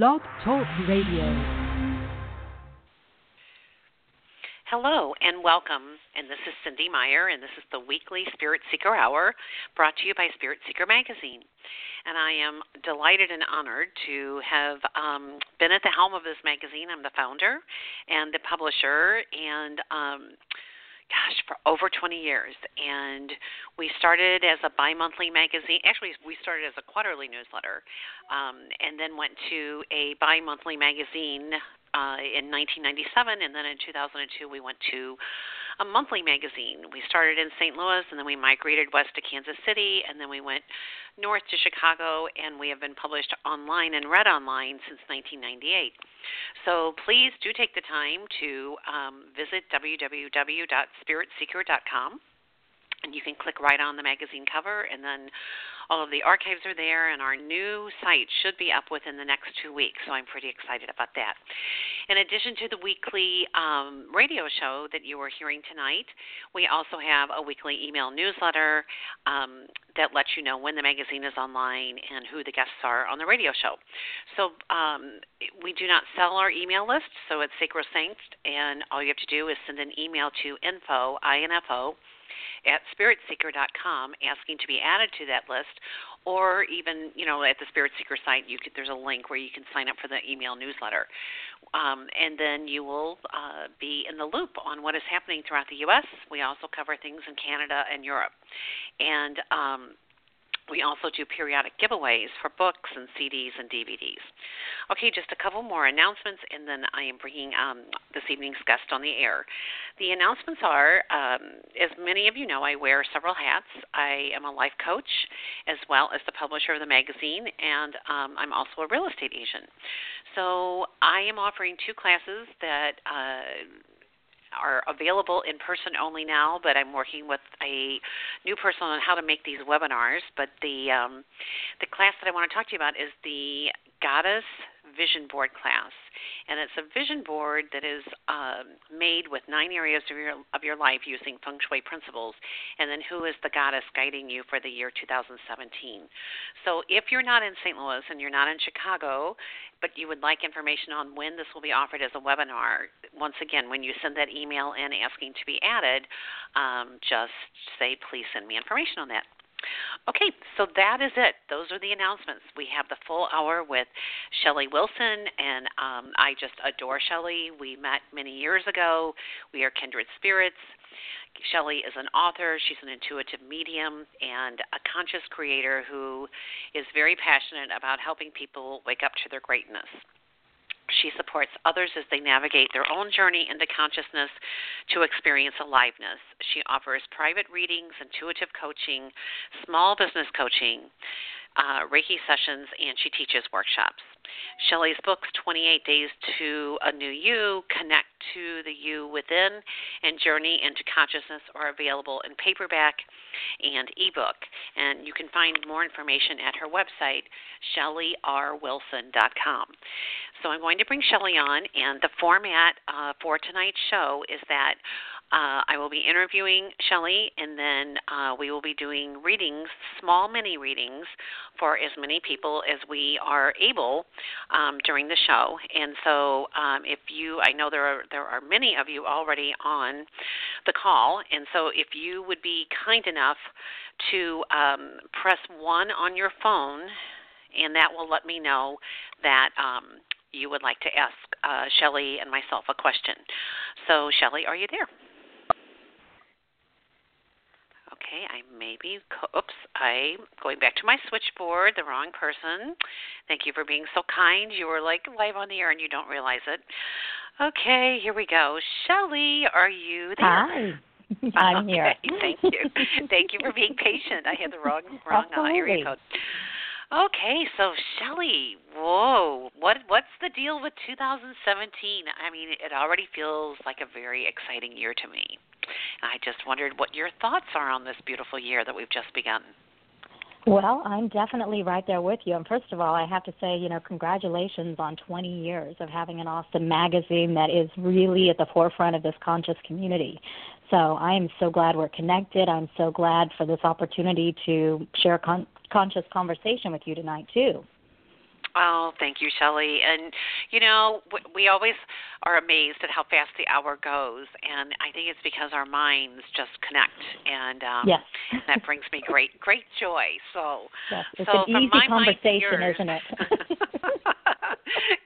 Blog Talk Radio. Hello and welcome. And this is Cynde Meyer, and this is the weekly Spirit Seeker Hour brought to you by Spirit Seeker Magazine. And I am delighted and honored to have been at the helm of this magazine. I'm the founder and the publisher, and for over 20 years. And we started as a bi-monthly magazine. Actually, we started as a quarterly newsletter, and then went to a bi-monthly magazine in 1997, and then in 2002 we went to a monthly magazine. We started in St. Louis, and then we migrated west to Kansas City, and then we went north to Chicago, and we have been published online and read online since 1998. So please do take the time to visit www.spiritseeker.com. And you can click right on the magazine cover, and then all of the archives are there, and our new site should be up within the next 2 weeks, so I'm pretty excited about that. In addition to the weekly radio show that you are hearing tonight, we also have a weekly email newsletter that lets you know when the magazine is online and who the guests are on the radio show. So we do not sell our email list, so it's sacrosanct, and all you have to do is send an email to info@spiritseeker.com asking to be added to that list, or even, you know, at the Spirit Seeker site, there's a link where you can sign up for the email newsletter. And then you will be in the loop on what is happening throughout the U.S. We also cover things in Canada and Europe. And we also do periodic giveaways for books and CDs and DVDs. Okay, just a couple more announcements, and then I am bringing this evening's guest on the air. The announcements are, as many of you know, I wear several hats. I am a life coach as well as the publisher of the magazine, and I'm also a real estate agent. So I am offering two classes that are available in person only now, but I'm working with a new person on how to make these webinars. But the class that I want to talk to you about is the Goddess Vision Board class, and it's a vision board that is made with 9 areas of your life using feng shui principles, and then who is the goddess guiding you for the year 2017. So if you're not in St. Louis and you're not in Chicago, but you would like information on when this will be offered as a webinar, once again, when you send that email in asking to be added, just say, please send me information on that. Okay, so that is it. Those are the announcements. We have the full hour with Shelley Wilson, and I just adore Shelley. We met many years ago. We are kindred spirits. Shelley is an author. She's an intuitive medium and a conscious creator who is very passionate about helping people wake up to their greatness. She supports others as they navigate their own journey into consciousness to experience aliveness. She offers private readings, intuitive coaching, small business coaching, Reiki sessions, and she teaches workshops. Shelley's books, 28 Days to a New YOU, Connect to the YOU Within, and Journey into Consciousness are available in paperback and ebook. And you can find more information at her website, ShelleyRWilson.com. So I'm going to bring Shelley on, and the format for tonight's show is that I will be interviewing Shelley, and then we will be doing readings, small mini readings, for as many people as we are able during the show. And so if you, I know there are many of you already on the call, and so if you would be kind enough to press 1 on your phone, and that will let me know that you would like to ask Shelley and myself a question. So, Shelley, are you there? Okay, I'm going back to my switchboard, the wrong person. Thank you for being so kind. You were like live on the air and you don't realize it. Okay, here we go. Shelley, are you there? Hi, I'm here. Thank you. Thank you for being patient. I had the wrong area code. Okay, so Shelley, whoa, what's the deal with 2017? I mean, it already feels like a very exciting year to me. I just wondered what your thoughts are on this beautiful year that we've just begun. Well, I'm definitely right there with you. And first of all, I have to say, congratulations on 20 years of having an awesome magazine that is really at the forefront of this conscious community. So I am so glad we're connected. I'm so glad for this opportunity to share conscious conversation with you tonight, too. Oh, thank you, Shelley. And, you know, we always are amazed at how fast the hour goes. And I think it's because our minds just connect. And yes. That brings me great joy. So, yes, it's so an easy conversation, isn't it?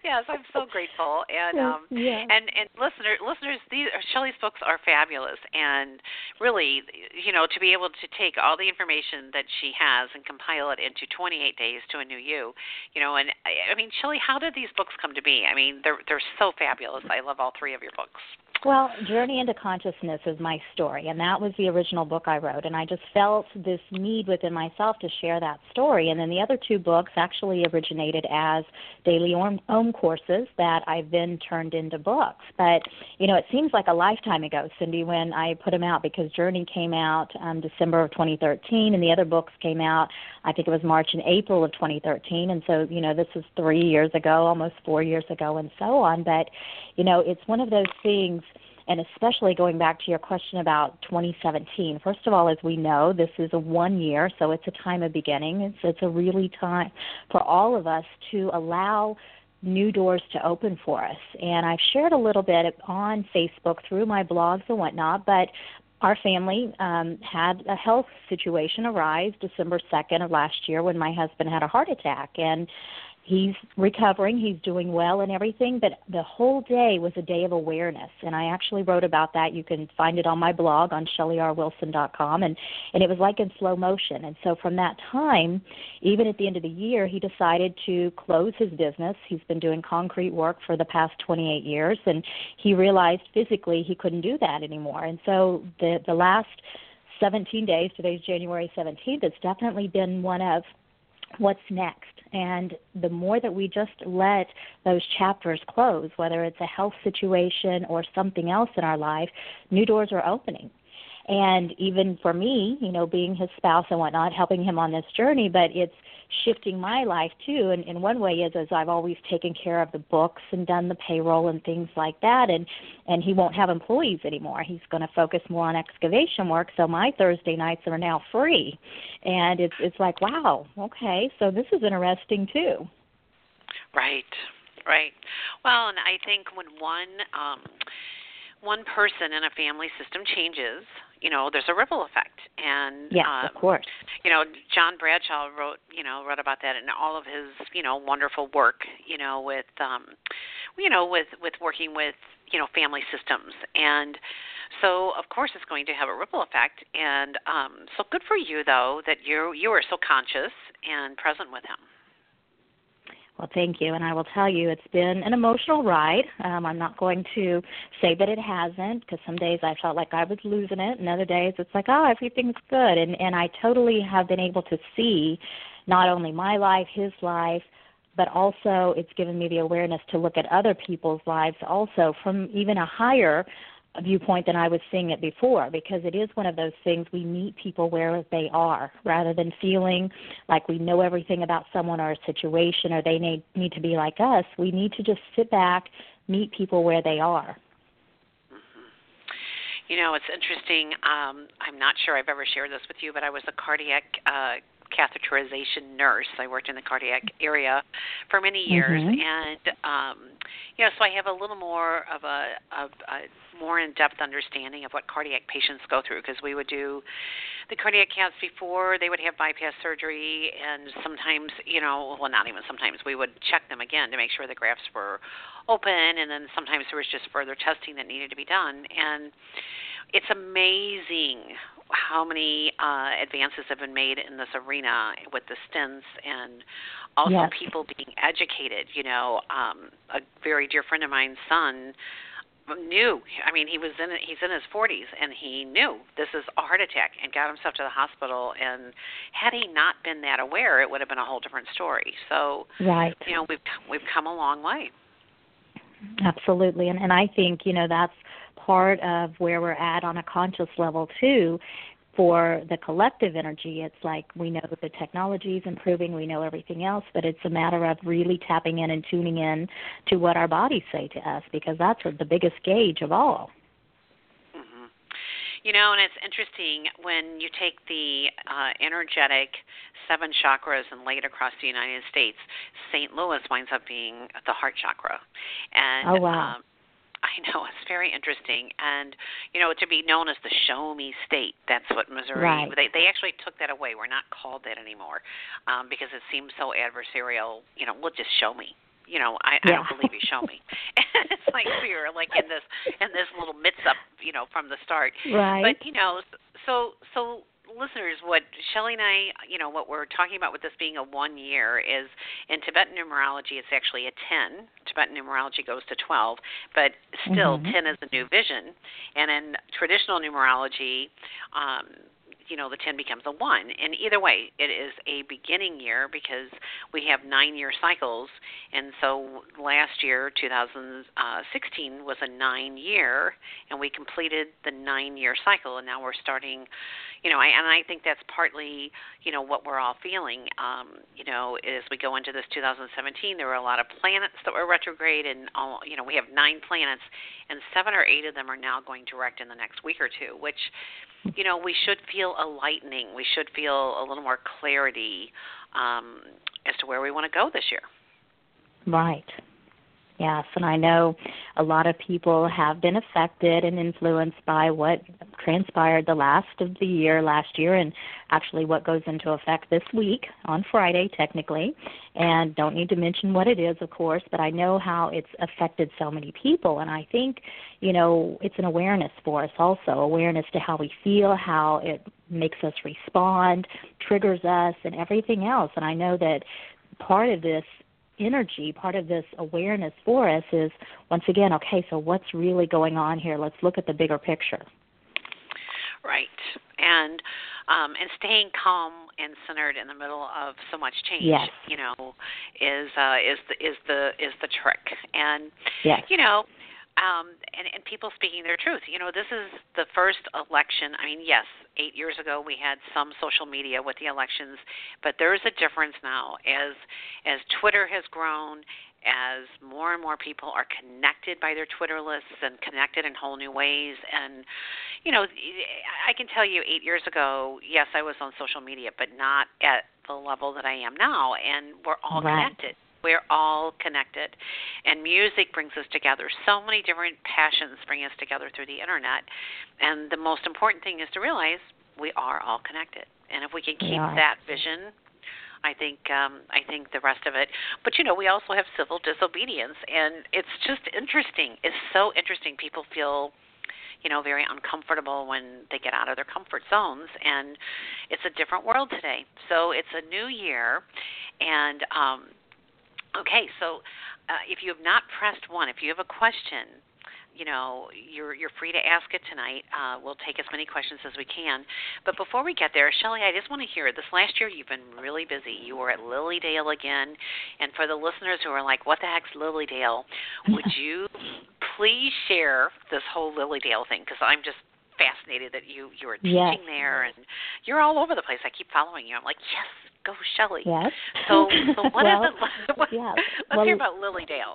Yes, I'm so grateful. And yes. and listeners, these Shelley's books are fabulous. And really, you know, to be able to take all the information that she has and compile it into 28 Days to a New YOU, you know, and I mean, Shelley, how did these books come to be? I mean, they're so fabulous. I love all three of your books. Well, Journey into Consciousness is my story, and that was the original book I wrote, and I just felt this need within myself to share that story. And then the other two books actually originated as Daily Om courses that I've then turned into books. But, you know, it seems like a lifetime ago, Cynde, when I put them out, because Journey came out December of 2013, and the other books came out, I think it was March and April of 2013. And so, you know, this is 3 years ago, almost 4 years ago, and so on. But, you know, it's one of those things. And especially going back to your question about 2017, first of all, as we know, this is a 1 year, so it's a time of beginning. It's a really time for all of us to allow new doors to open for us. And I've shared a little bit on Facebook through my blogs and whatnot, but our family had a health situation arise December 2nd of last year when my husband had a heart attack. And he's recovering, he's doing well and everything, but the whole day was a day of awareness, and I actually wrote about that. You can find it on my blog on ShelleyRWilson.com, and it was like in slow motion. And so from that time, even at the end of the year, he decided to close his business. He's been doing concrete work for the past 28 years, and he realized physically he couldn't do that anymore. And so the last 17 days, today's January 17th, it's definitely been one of what's next. And the more that we just let those chapters close, whether it's a health situation or something else in our life, new doors are opening. And even for me, you know, being his spouse and whatnot, helping him on this journey, but it's shifting my life too. And one way is as I've always taken care of the books and done the payroll and things like that. And he won't have employees anymore. He's going to focus more on excavation work. So my Thursday nights are now free. And it's like, wow, okay, so this is interesting too. Right. Well, and I think when one person in a family system changes, you know, there's a ripple effect. And, yes, of course. You know, John Bradshaw wrote about that in all of his, you know, wonderful work, you know, with working with, you know, family systems. And so, of course, it's going to have a ripple effect. And so good for you, though, that you are so conscious and present with him. Well, thank you, and I will tell you it's been an emotional ride. I'm not going to say that it hasn't, because some days I felt like I was losing it, and other days it's like, oh, everything's good. And I totally have been able to see not only my life, his life, but also it's given me the awareness to look at other people's lives also from even a higher viewpoint than I was seeing it before, because it is one of those things we meet people where they are rather than feeling like we know everything about someone or a situation or they need to be like us. We need to just sit back, meet people where they are. Mm-hmm. You know, it's interesting. I'm not sure I've ever shared this with you, but I was a cardiac catheterization nurse. I worked in the cardiac area for many years, and so I have a little more of a more in-depth understanding of what cardiac patients go through, because we would do the cardiac caths before they would have bypass surgery, and sometimes, you know, well, not even sometimes, we would check them again to make sure the grafts were open, and then sometimes there was just further testing that needed to be done. And it's amazing how many advances have been made in this arena with the stents, and also people being educated. You know, a very dear friend of mine's son knew. I mean, he's in his 40s, and he knew this is a heart attack, and got himself to the hospital. And had he not been that aware, it would have been a whole different story. So, you know, we've come a long way. Absolutely, and I think, you know, that's part of where we're at on a conscious level too. For the collective energy, it's like we know the technology is improving, we know everything else, but it's a matter of really tapping in and tuning in to what our bodies say to us, because that's the biggest gauge of all. You know, and it's interesting when you take the energetic 7 chakras and lay it across the United States, St. Louis winds up being the heart chakra. And, oh, wow. I know, it's very interesting. And, you know, to be known as the show me state, that's what Missouri, right. They actually took that away. We're not called that anymore because it seems so adversarial. You know, we'll just show me. You know, I don't believe you, show me. And it's like we were like in this little mix up, you know, from the start. Right. But, you know, so listeners, what Shelley and I, you know, what we're talking about with this being a 1 year is in Tibetan numerology, it's actually a 10. Tibetan numerology goes to 12, but still 10 is a new vision. And in traditional numerology, you know, the 10 becomes a 1. And either way, it is a beginning year because we have 9-year cycles. And so last year, 2016, was a 9-year, and we completed the 9-year cycle. And now we're starting, you know, and I think that's partly, you know, what we're all feeling. You know, as we go into this 2017, there were a lot of planets that were retrograde, and, all, you know, we have 9 planets, and 7 or 8 of them are now going direct in the next week or two, which, you know, we should feel a lightening. We should feel a little more clarity as to where we want to go this year. Right. Yes, and I know a lot of people have been affected and influenced by what transpired the last of the year last year, and actually what goes into effect this week on Friday, technically. And don't need to mention what it is, of course, but I know how it's affected so many people. And I think, you know, it's an awareness for us also, awareness to how we feel, how it makes us respond, triggers us, and everything else. And I know that part of this energy, part of this awareness for us is, once again, okay, so what's really going on here? Let's look at the bigger picture. Right. And staying calm and centered in the middle of so much change, yes, you know, is the trick. And, yes, you know, and people speaking their truth. You know, this is the first election. I mean, yes, 8 years ago we had some social media with the elections, but there is a difference now. As Twitter has grown, as more and more people are connected by their Twitter lists and connected in whole new ways. And, you know, I can tell you 8 years ago, yes, I was on social media, but not at the level that I am now. And we're all connected. We're all connected, and music brings us together. So many different passions bring us together through the Internet, and the most important thing is to realize we are all connected. And if we can keep that vision, I think the rest of it. But, you know, we also have civil disobedience, and it's just interesting. It's so interesting. People feel, you know, very uncomfortable when they get out of their comfort zones, and it's a different world today. So it's a new year, and okay, so if you have not pressed 1, if you have a question, you know, you're free to ask it tonight. We'll take as many questions as we can. But before we get there, Shelley, I just want to hear, this last year you've been really busy. You were at Lilydale again. And for the listeners who are like, what the heck's Lilydale, would you please share this whole Lilydale thing? Because I'm just fascinated that you were teaching there. And you're all over the place. I keep following you. I'm like, yes. Go, Shelley. Yes. So what is it? Let's hear about Lilydale.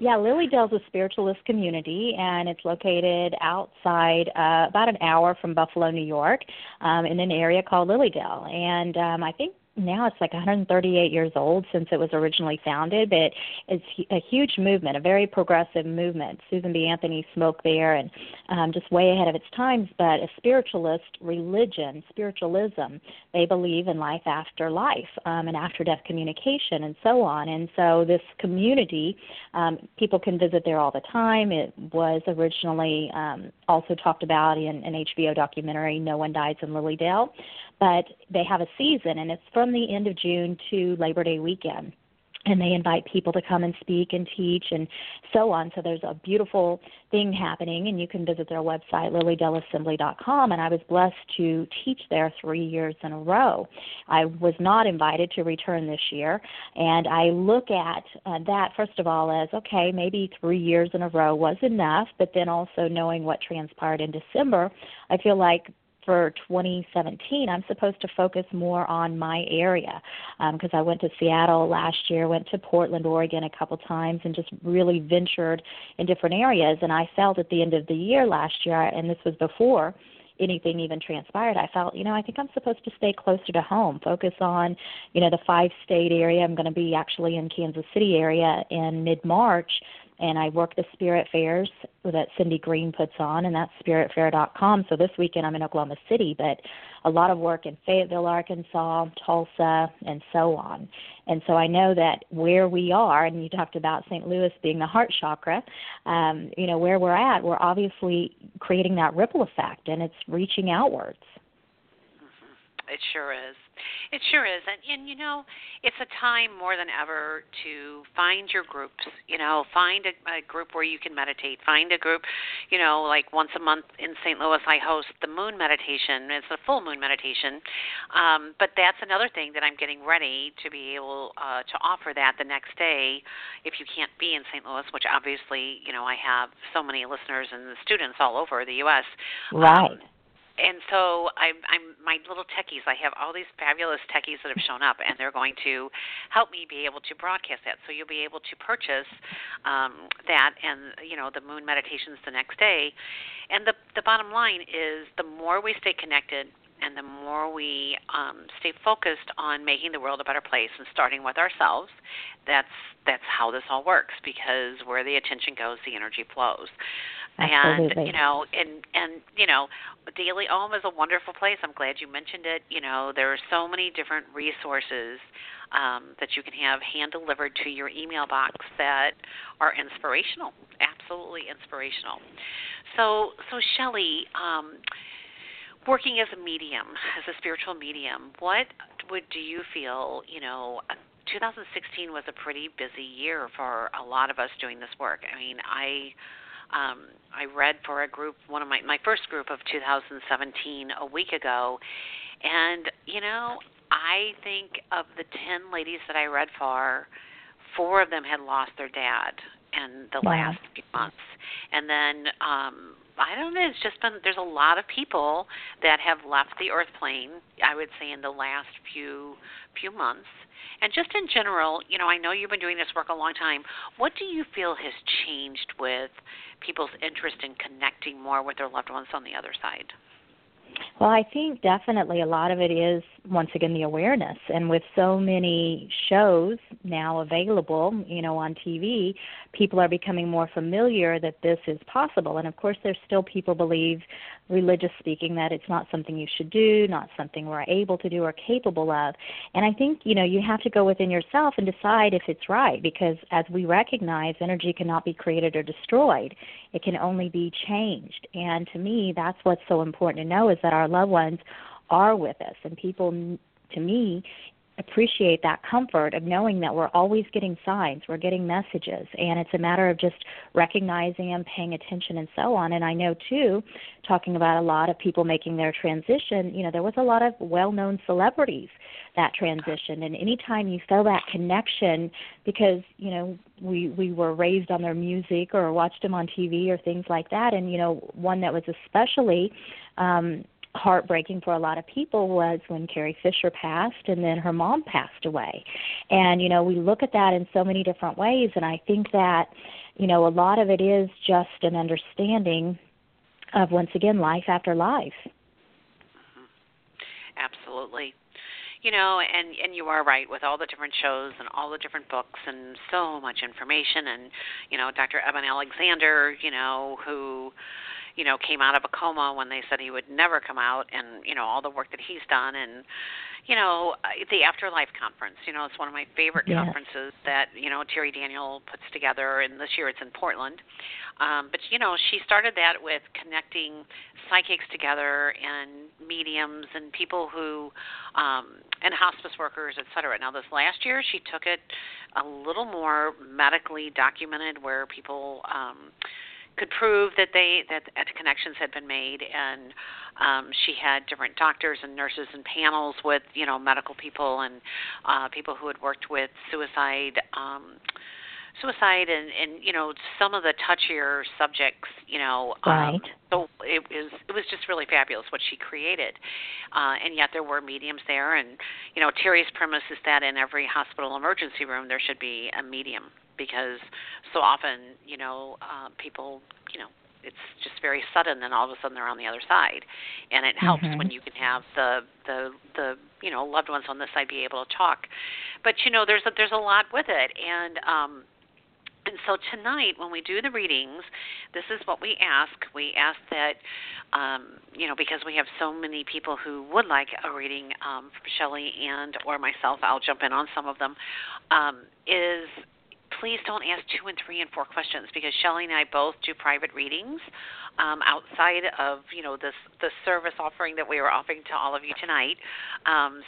Yeah, Lilydale is a spiritualist community, and it's located outside about an hour from Buffalo, New York, in an area called Lilydale. And I think now it's like 138 years old since it was originally founded, but it's a huge movement, a very progressive movement. Susan B. Anthony spoke there, and just way ahead of its times, but a spiritualist religion, spiritualism, they believe in life after life and after-death communication and so on. And so this community, people can visit there all the time. It was originally also talked about in an HBO documentary, No One Dies in Lilydale, but they have a season, and it's from the end of June to Labor Day weekend. And they invite people to come and speak and teach and so on. So there's a beautiful thing happening, and you can visit their website, lilydaleassembly.com. And I was blessed to teach there 3 years in a row. I was not invited to return this year. And I look at that, first of all, as, okay, maybe 3 years in a row was enough, but then also knowing what transpired in December, I feel like for 2017, I'm supposed to focus more on my area because I went to Seattle last year, went to Portland, Oregon a couple times, and just really ventured in different areas. And I felt at the end of the year last year, and this was before anything even transpired, I felt, you know, I think I'm supposed to stay closer to home, focus on, you know, the 5-state area. I'm going to be actually in Kansas City area in mid-March, and I work the spirit fairs that Cynde Green puts on, and that's spiritfair.com. So this weekend I'm in Oklahoma City, but a lot of work in Fayetteville, Arkansas, Tulsa, and so on. And so I know that where we are, and you talked about St. Louis being the heart chakra, you know, where we're at, we're obviously creating that ripple effect, and it's reaching outwards. It sure is. It sure is. And, you know, it's a time more than ever to find your groups, you know, find a group where you can meditate. Find a group, you know, like once a month in St. Louis I host the moon meditation. It's a full moon meditation. But that's another thing that I'm getting ready to be able to offer that the next day if you can't be in St. Louis, which obviously, you know, I have so many listeners and students all over the U.S. Right. And so I'm my little techies, I have all these fabulous techies that have shown up, and they're going to help me be able to broadcast that. So you'll be able to purchase that and, you know, the moon meditations the next day. And the bottom line is the more we stay connected and the more we stay focused on making the world a better place and starting with ourselves, that's how this all works, because where the attention goes, the energy flows. Absolutely. And Daily Om is a wonderful place. I'm glad you mentioned it. You know, there are so many different resources that you can have hand-delivered to your email box that are inspirational, absolutely inspirational. So Shelley, working as a medium, as a spiritual medium, do you feel, you know, 2016 was a pretty busy year for a lot of us doing this work. I mean, I read for a group, one of my first group of 2017 a week ago, and, you know, I think of the 10 ladies that I read for, 4 of them had lost their dad in the last few months. And then, I don't know, it's just been, there's a lot of people that have left the earth plane, I would say, in the last few months. And just in general, you know, I know you've been doing this work a long time. What do you feel has changed with people's interest in connecting more with their loved ones on the other side? Well, I think definitely a lot of it is, once again, the awareness. And with so many shows now available, you know, on TV, people are becoming more familiar that this is possible. And, of course, there's still people believe, religious speaking, that it's not something you should do, not something we're able to do or capable of. And I think, you know, you have to go within yourself and decide if it's right, because as we recognize, energy cannot be created or destroyed. It can only be changed. And to me, that's what's so important to know, is that our loved ones are with us, and people, to me, appreciate that comfort of knowing that we're always getting signs, we're getting messages, and it's a matter of just recognizing them, paying attention, and so on. And I know, too, talking about a lot of people making their transition, you know, there was a lot of well-known celebrities that transitioned, and any time you feel that connection, because, you know, we were raised on their music or watched them on TV or things like that, and, you know, one that was especially heartbreaking for a lot of people was when Carrie Fisher passed, and then her mom passed away. And, you know, we look at that in so many different ways, and I think that, you know, a lot of it is just an understanding of, once again, life after life. Absolutely. You know, and you are right, with all the different shows and all the different books and so much information. And, you know, Dr. Eben Alexander, you know, who, you know, came out of a coma when they said he would never come out, and, you know, all the work that he's done. And, you know, the Afterlife Conference, you know, it's one of my favorite conferences that, you know, Terry Daniel puts together, and this year it's in Portland. But, you know, she started that with connecting psychics together and mediums and people who, and hospice workers, et cetera. Now, this last year she took it a little more medically documented, where people could prove that connections had been made, and she had different doctors and nurses and panels with, you know, medical people and people who had worked with suicide and, you know, some of the touchier subjects, you know. Right. So it was just really fabulous what she created. And yet there were mediums there, and, you know, Terry's premise is that in every hospital emergency room there should be a medium, because so often, you know, people, you know, it's just very sudden, and all of a sudden they're on the other side. And it helps when you can have the you know, loved ones on this side be able to talk. But, you know, there's a lot with it. And so tonight, when we do the readings, this is what we ask. We ask that, you know, because we have so many people who would like a reading from Shelley and or myself, I'll jump in on some of them, is please don't ask 2, 3, and 4 questions, because Shelley and I both do private readings outside of, you know, the service offering that we are offering to all of you tonight.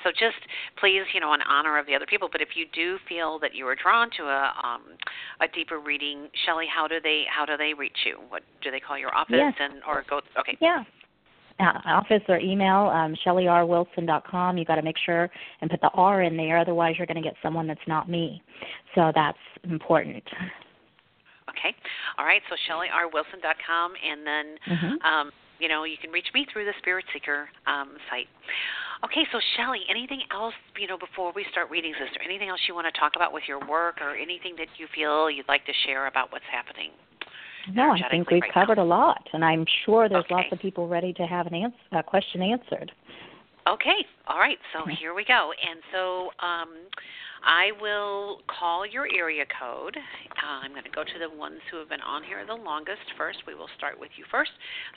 So just please, you know, in honor of the other people. But if you do feel that you are drawn to a deeper reading, Shelley, how do they reach you? What do they call your office? Yes. And or go? Okay. Yeah. Office or email, ShelleyRWilson.com. You've got to make sure and put the R in there, otherwise you're going to get someone that's not me. So that's important. Okay. All right, so ShelleyRWilson.com, and then, you know, you can reach me through the Spirit Seeker site. Okay, so Shelley, anything else, you know, before we start readings? Is there anything else you want to talk about with your work or anything that you feel you'd like to share about what's happening? No, I think we've covered a lot, and I'm sure there's lots of people ready to have a question answered. Okay. All right. So here we go. And so I will call your area code. I'm going to go to the ones who have been on here the longest first. We will start with you first.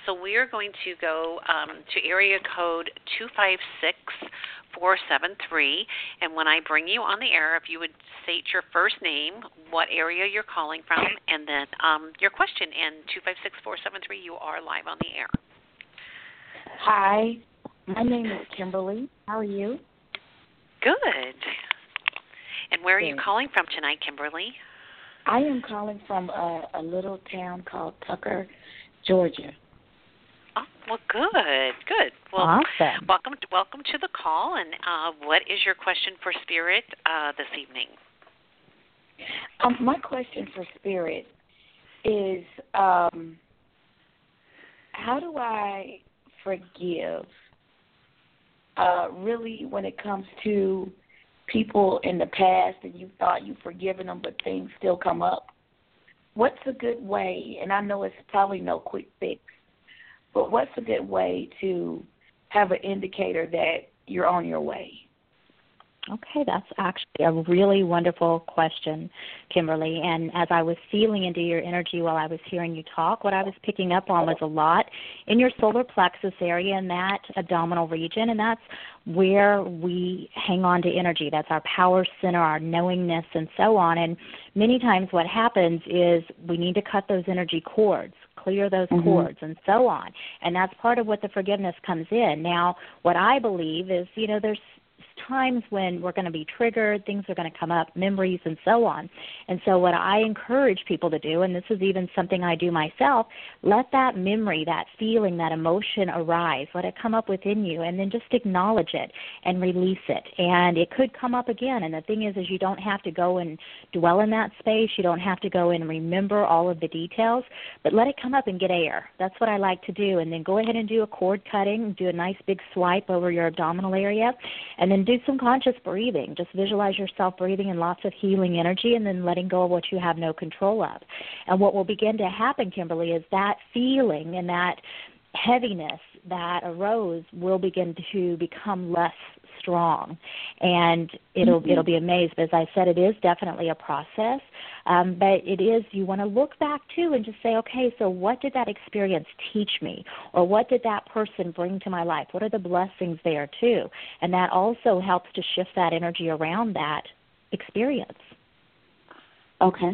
So we are going to go to area code 256473. And when I bring you on the air, if you would state your first name, what area you're calling from, and then your question. And 256473, you are live on the air. Hi. My name is Kimberly. How are you? Good. And where are you calling from tonight, Kimberly? I am calling from a little town called Tucker, Georgia. Oh, well, good, good. Well, awesome. Welcome to the call. And what is your question for Spirit this evening? My question for Spirit is, how do I forgive? Really, when it comes to people in the past and you thought you've forgiven them, but things still come up, what's a good way, and I know it's probably no quick fix, but what's a good way to have an indicator that you're on your way? Okay, that's actually a really wonderful question, Kimberly. And as I was feeling into your energy while I was hearing you talk, what I was picking up on was a lot in your solar plexus area and that abdominal region, and that's where we hang on to energy. That's our power center, our knowingness, and so on. And many times what happens is we need to cut those energy cords, clear those cords, and so on. And that's part of what the forgiveness comes in. Now, what I believe is, you know, there's times when we're going to be triggered, things are going to come up, memories, and so on. And so what I encourage people to do, and this is even something I do myself, let that memory, that feeling, that emotion arise. Let it come up within you, and then just acknowledge it and release it. And it could come up again. And the thing is you don't have to go and dwell in that space. You don't have to go and remember all of the details, but let it come up and get air. That's what I like to do. And then go ahead and do a cord cutting, do a nice big swipe over your abdominal area, and then do some conscious breathing. Just visualize yourself breathing in lots of healing energy and then letting go of what you have no control of. And what will begin to happen, Kimberly, is that feeling and that heaviness that arose will begin to become less strong, and it'll be a maze. But as I said, it is definitely a process. But it is, you want to look back too and just say, okay, so what did that experience teach me? Or what did that person bring to my life? What are the blessings there too? And that also helps to shift that energy around that experience. Okay.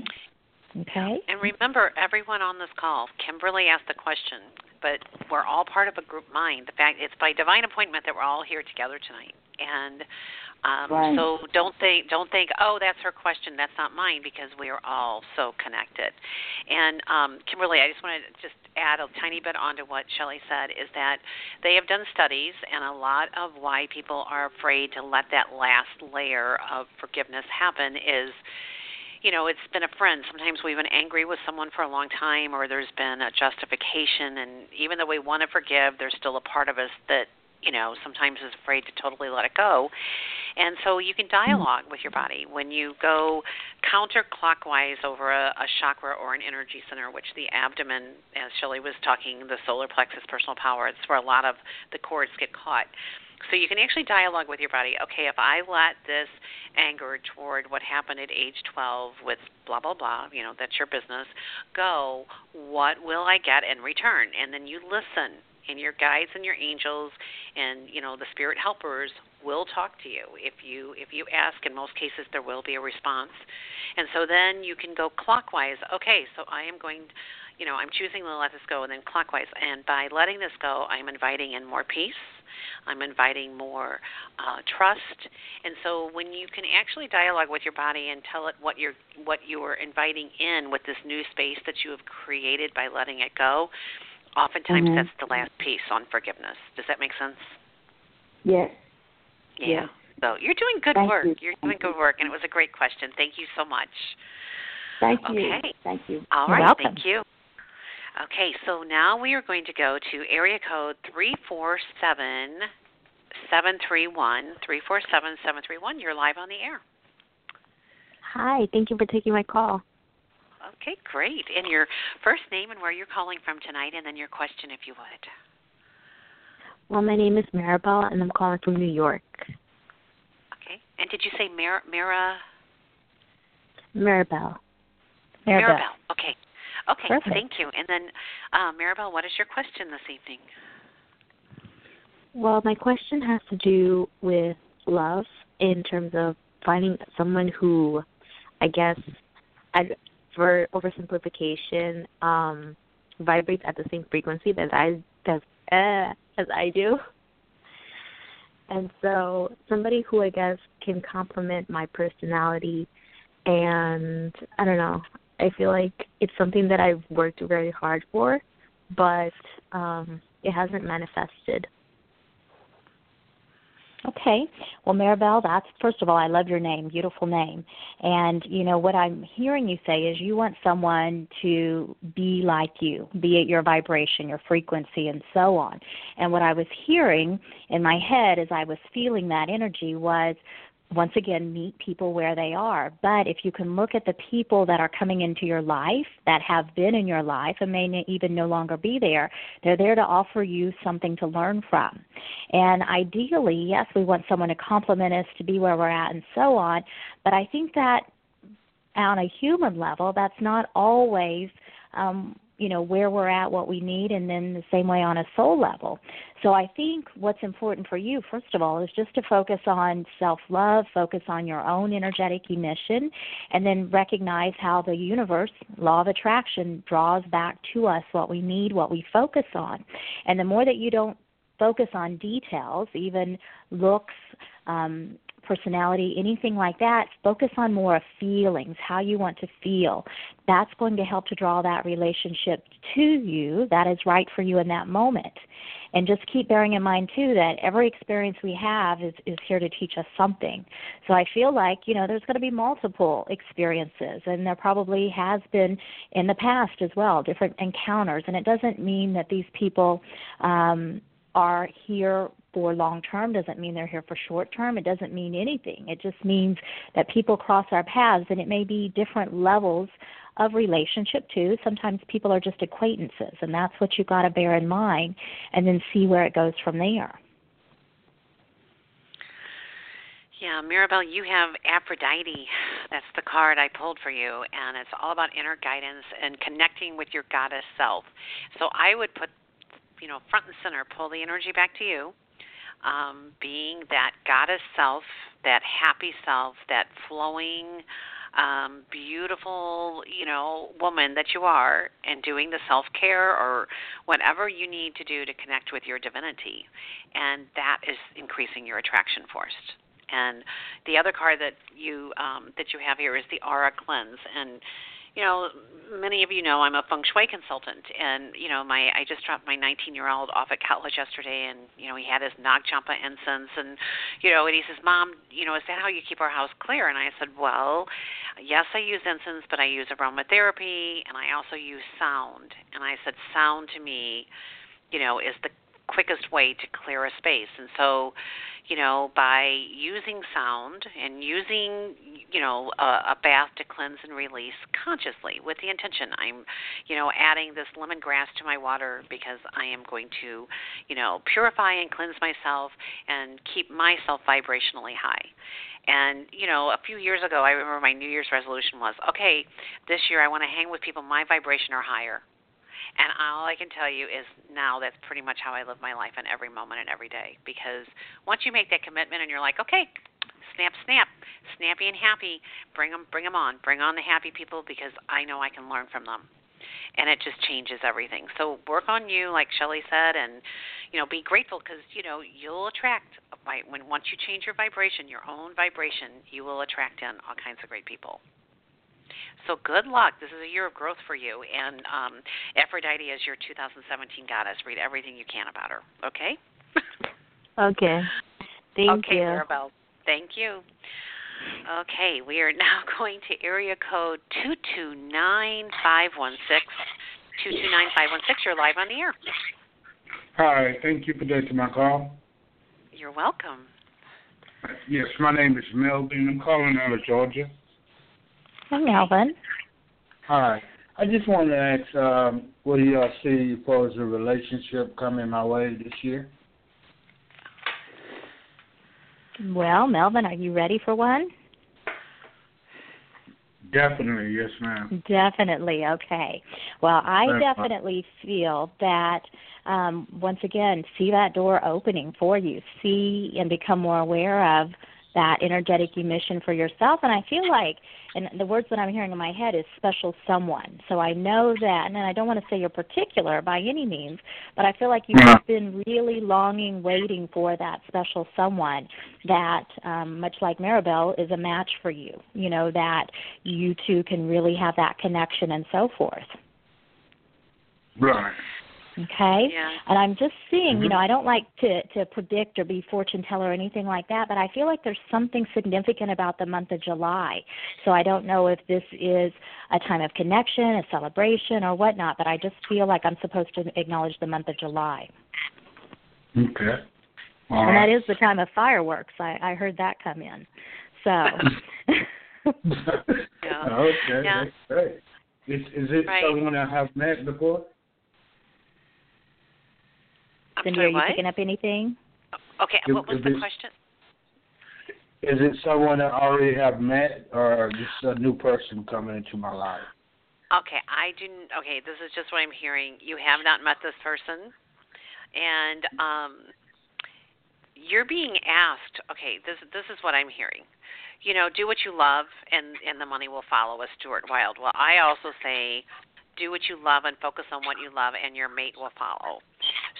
And remember, everyone on this call, Kimberly asked the question, but we're all part of a group mind. The fact it's by divine appointment that we're all here together tonight. And right. So don't think, oh, that's her question, that's not mine, because we are all so connected. And Kimberly, I just want to add a tiny bit onto what Shelley said, is that they have done studies, and a lot of why people are afraid to let that last layer of forgiveness happen is, you know, it's been a friend. Sometimes we've been angry with someone for a long time, or there's been a justification, and even though we want to forgive, there's still a part of us that you know, sometimes is afraid to totally let it go. And so you can dialogue with your body. When you go counterclockwise over a chakra or an energy center, which the abdomen, as Shelley was talking, the solar plexus, personal power, it's where a lot of the cords get caught. So you can actually dialogue with your body. Okay, if I let this anger toward what happened at age 12 with blah, blah, blah, you know, that's your business, go, what will I get in return? And then you listen, and your guides and your angels and, you know, the spirit helpers will talk to you. If you ask, in most cases there will be a response. And so then you can go clockwise. Okay, so I am going, you know, I'm choosing to let this go, and then clockwise. And by letting this go, I'm inviting in more peace. I'm inviting more trust. And so when you can actually dialogue with your body and tell it what you are inviting in with this new space that you have created by letting it go, oftentimes mm-hmm. that's the last piece on forgiveness. Does that make sense? Yes. Yeah. Yes. So you're doing good work. You're doing good work, and it was a great question. Thank you so much. Thank you. Okay. Thank you. All right. Welcome. Thank you. Okay, so now we are going to go to area code 347-731, 347-731. You're live on the air. Hi, thank you for taking my call. Okay, great. And your first name and where you're calling from tonight, and then your question, if you would. Well, my name is Maribel, and I'm calling from New York. Okay, and did you say Maribel. Maribel, okay. Okay, perfect. Thank you. And then, Maribel, what is your question this evening? Well, my question has to do with love in terms of finding someone who, I guess, for oversimplification, vibrates at the same frequency that I do. And so somebody who, I guess, can complement my personality and, I don't know, I feel like it's something that I've worked very hard for, but it hasn't manifested. Okay. Well, Maribel, that's, first of all, I love your name, beautiful name. And, you know, what I'm hearing you say is you want someone to be like you, be at your vibration, your frequency, and so on. And what I was hearing in my head as I was feeling that energy was, once again, meet people where they are. But if you can look at the people that are coming into your life, that have been in your life and may even no longer be there, they're there to offer you something to learn from. And ideally, yes, we want someone to compliment us, to be where we're at, and so on. But I think that on a human level, that's not always you know, where we're at, what we need, and then the same way on a soul level. So I think what's important for you, first of all, is just to focus on self-love, focus on your own energetic emission, and then recognize how the universe, law of attraction, draws back to us what we need, what we focus on. And the more that you don't focus on details, even looks, personality, anything like that, focus on more of feelings, how you want to feel. That's going to help to draw that relationship to you that is right for you in that moment. And just keep bearing in mind, too, that every experience we have is here to teach us something. So I feel like, you know, there's going to be multiple experiences, and there probably has been in the past as well, different encounters. And it doesn't mean that these people are here for long-term, doesn't mean they're here for short-term. It doesn't mean anything. It just means that people cross our paths, and it may be different levels of relationship, too. Sometimes people are just acquaintances, and that's what you've got to bear in mind, and then see where it goes from there. Yeah, Maribel, you have Aphrodite. That's the card I pulled for you, and it's all about inner guidance and connecting with your goddess self. So I would put, you know, front and center, pull the energy back to you. Being that goddess self, that happy self, that flowing, beautiful, you know, woman that you are, and doing the self-care or whatever you need to do to connect with your divinity. And that is increasing your attraction force. And the other card that you have here is the aura cleanse. And, you know, many of you know I'm a feng shui consultant, and, you know, I just dropped my 19-year-old off at college yesterday, and, you know, he had his Nag Champa incense, and, you know, and he says, Mom, you know, is that how you keep our house clear? And I said, well, yes, I use incense, but I use aromatherapy, and I also use sound. And I said, sound to me, you know, is the quickest way to clear a space. And so, you know, by using sound and using, you know, a bath to cleanse and release consciously with the intention, I'm, you know, adding this lemongrass to my water because I am going to, you know, purify and cleanse myself and keep myself vibrationally high. And, you know, a few years ago, I remember my New Year's resolution was, okay, this year I want to hang with people my vibration or higher. And all I can tell you is now that's pretty much how I live my life in every moment and every day. Because once you make that commitment and you're like, okay, snap, snappy and happy, bring them on. Bring on the happy people because I know I can learn from them. And it just changes everything. So work on you, like Shelley said, and, you know, be grateful because, you know, you'll attract, once you change your vibration, your own vibration, you will attract in all kinds of great people. So good luck. This is a year of growth for you. And Aphrodite is your 2017 goddess. Read everything you can about her, okay? Okay. Thank you. Okay, Mirabelle. Thank you. Okay, we are now going to area code 229516. 229516, you're live on the air. Hi, thank you for taking my call. You're welcome. Yes, my name is Melvin. I'm calling out of Georgia. Hi, Melvin. Hi. I just wanted to ask, what do y'all see as far as a relationship coming my way this year? Well, Melvin, are you ready for one? Definitely, yes, ma'am. Definitely, okay. Well, I definitely feel that, once again, see that door opening for you. See and become more aware of that energetic emission for yourself. And I feel like, and the words that I'm hearing in my head is special someone. So I know that, and I don't want to say you're particular by any means, but I feel like you've been really longing, waiting for that special someone that, much like Mirabelle, is a match for you, you know, that you two can really have that connection and so forth. Right. Okay? Yeah. And I'm just seeing, you know, I don't like to predict or be fortune teller or anything like that, but I feel like there's something significant about the month of July. So I don't know if this is a time of connection, a celebration, or whatnot, but I just feel like I'm supposed to acknowledge the month of July. Okay. All right. And that is the time of fireworks. I heard that come in. So. Okay. Yeah. That's great. Is it someone I have met before? Cindy, are you picking up anything? Okay, what was the question? Is it someone I already have met or just a new person coming into my life? Okay, this is just what I'm hearing. You have not met this person, and you're being asked, okay, this is what I'm hearing. You know, do what you love, and the money will follow, as Stuart Wilde. Well, I also say, do what you love and focus on what you love, and your mate will follow.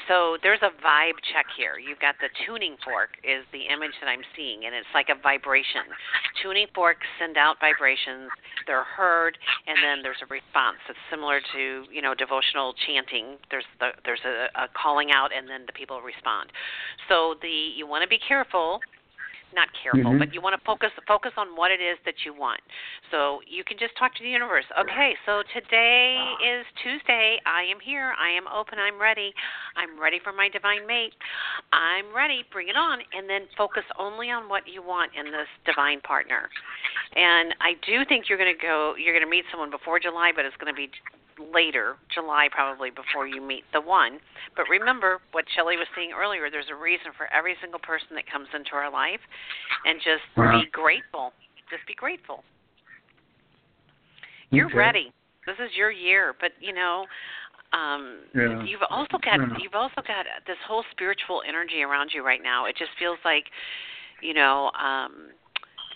So there's a vibe check here. You've got the tuning fork is the image that I'm seeing, and it's like a vibration. Tuning forks send out vibrations. They're heard, and then there's a response. It's similar to, you know, devotional chanting. There's a calling out, and then the people respond. So you want to be careful. Not careful, but you want to focus on what it is that you want. So you can just talk to the universe. Okay, so today is Tuesday. I am here. I am open. I'm ready. I'm ready for my divine mate. I'm ready. Bring it on. And then focus only on what you want in this divine partner. And I do think you're going to meet someone before July, but it's going to be later, July probably, before you meet the one. But remember what Shelley was saying earlier, there's a reason for every single person that comes into our life, and just be grateful. Just be grateful. You're ready. This is your year, but you know, you've also got this whole spiritual energy around you right now. It just feels like, you know,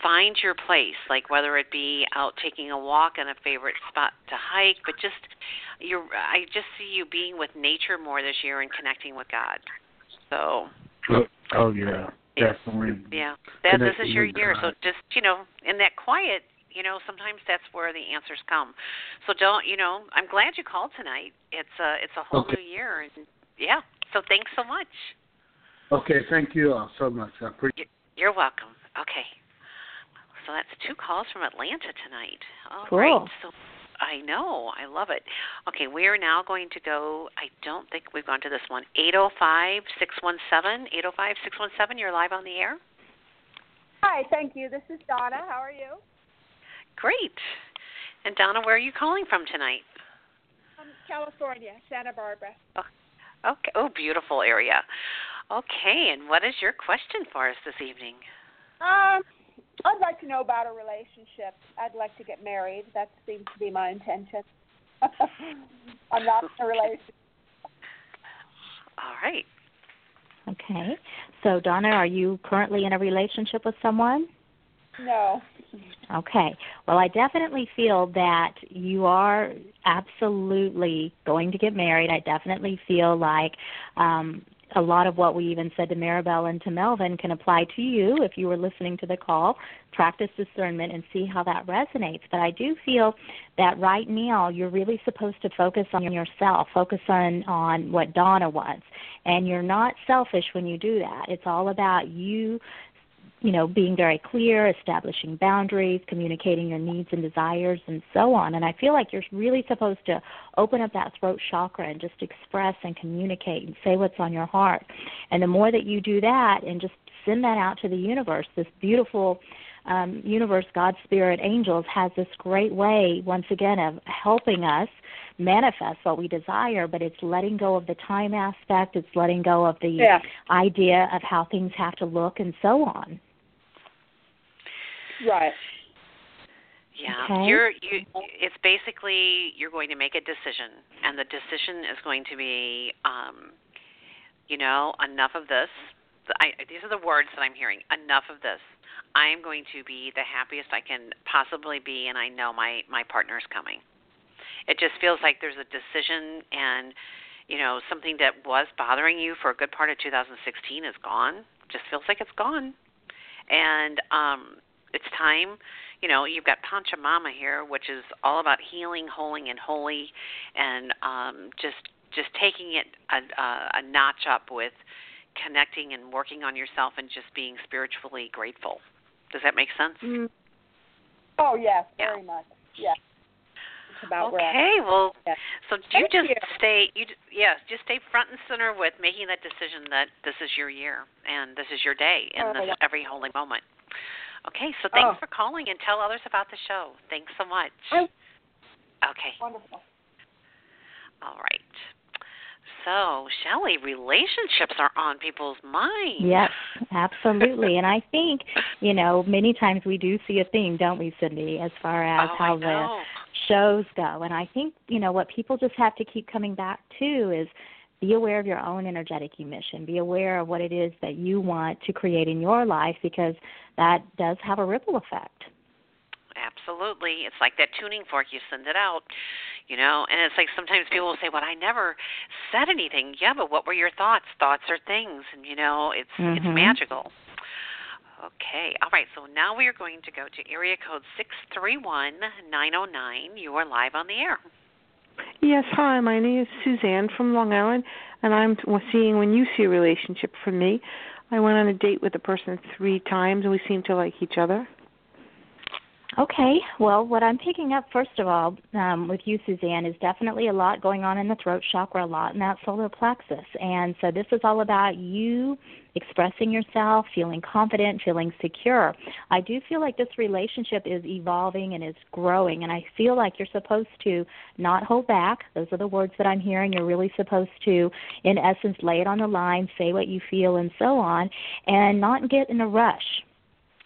find your place, like whether it be out taking a walk in a favorite spot to hike, but I just see you being with nature more this year and connecting with God. So. Oh, yeah, definitely. Yeah, this is your year. So just, you know, in that quiet, you know, sometimes that's where the answers come. So don't, you know, I'm glad you called tonight. It's a whole new year. And yeah, so thanks so much. Okay, thank you all so much. I appreciate it. You're welcome. Okay. So that's 2 calls from Atlanta tonight. All right. So I know. I love it. Okay, we are now going to go, I don't think we've gone to this one, 805-617. 805-617, you're live on the air. Hi, thank you. This is Donna. How are you? Great. And Donna, where are you calling from tonight? California, Santa Barbara. Oh, okay. Oh, beautiful area. Okay, and what is your question for us this evening? I'd like to know about a relationship. I'd like to get married. That seems to be my intention. I'm not in a relationship. All right. Okay. So, Donna, are you currently in a relationship with someone? No. Okay. Well, I definitely feel that you are absolutely going to get married. I definitely feel like a lot of what we even said to Maribel and to Melvin can apply to you if you were listening to the call. Practice discernment and see how that resonates. But I do feel that right now you're really supposed to focus on yourself, focus on what Donna wants. And you're not selfish when you do that. It's all about you, you know, being very clear, establishing boundaries, communicating your needs and desires, and so on. And I feel like you're really supposed to open up that throat chakra and just express and communicate and say what's on your heart. And the more that you do that and just send that out to the universe, this beautiful universe, God, Spirit, angels, has this great way, once again, of helping us manifest what we desire, but it's letting go of the time aspect. It's letting go of the idea of how things have to look and so on. Right. Yeah. Okay. It's basically you're going to make a decision, and the decision is going to be, enough of this. These are the words that I'm hearing. Enough of this. I am going to be the happiest I can possibly be, and I know my partner's coming. It just feels like there's a decision, and, something that was bothering you for a good part of 2016 is gone. Just feels like it's gone. And it's time. You've got Panchamama here, which is all about healing, holing, and holy, and just taking it a notch up with connecting and working on yourself and just being spiritually grateful. Does that make sense? Mm. Oh, yes, yeah. Very much. Yes. Yeah. So just stay front and center with making that decision that this is your year and this is your day and every holy moment. Okay, so thanks for calling, and tell others about the show. Thanks so much. Okay. Wonderful. All right. So, Shelley, relationships are on people's minds. Yes, absolutely. And I think, many times we do see a theme, don't we, Cynde, as far as how the shows go. And I think, what people just have to keep coming back to is be aware of your own energetic emission. Be aware of what it is that you want to create in your life, because that does have a ripple effect. Absolutely. It's like that tuning fork. You send it out, and it's like sometimes people will say, well, I never said anything. Yeah, but what were your thoughts? Thoughts are things, and, it's magical. Okay. All right. So now we are going to go to area code 631-909. You are live on the air. Yes. Hi, my name is Suzanne from Long Island, and I'm seeing when you see a relationship for me. I went on a date with a person 3 times, and we seem to like each other. Okay, well, what I'm picking up, first of all, with you, Suzanne, is definitely a lot going on in the throat chakra, a lot in that solar plexus. And so this is all about you expressing yourself, feeling confident, feeling secure. I do feel like this relationship is evolving and is growing, and I feel like you're supposed to not hold back. Those are the words that I'm hearing. You're really supposed to, in essence, lay it on the line, say what you feel, and so on, and not get in a rush.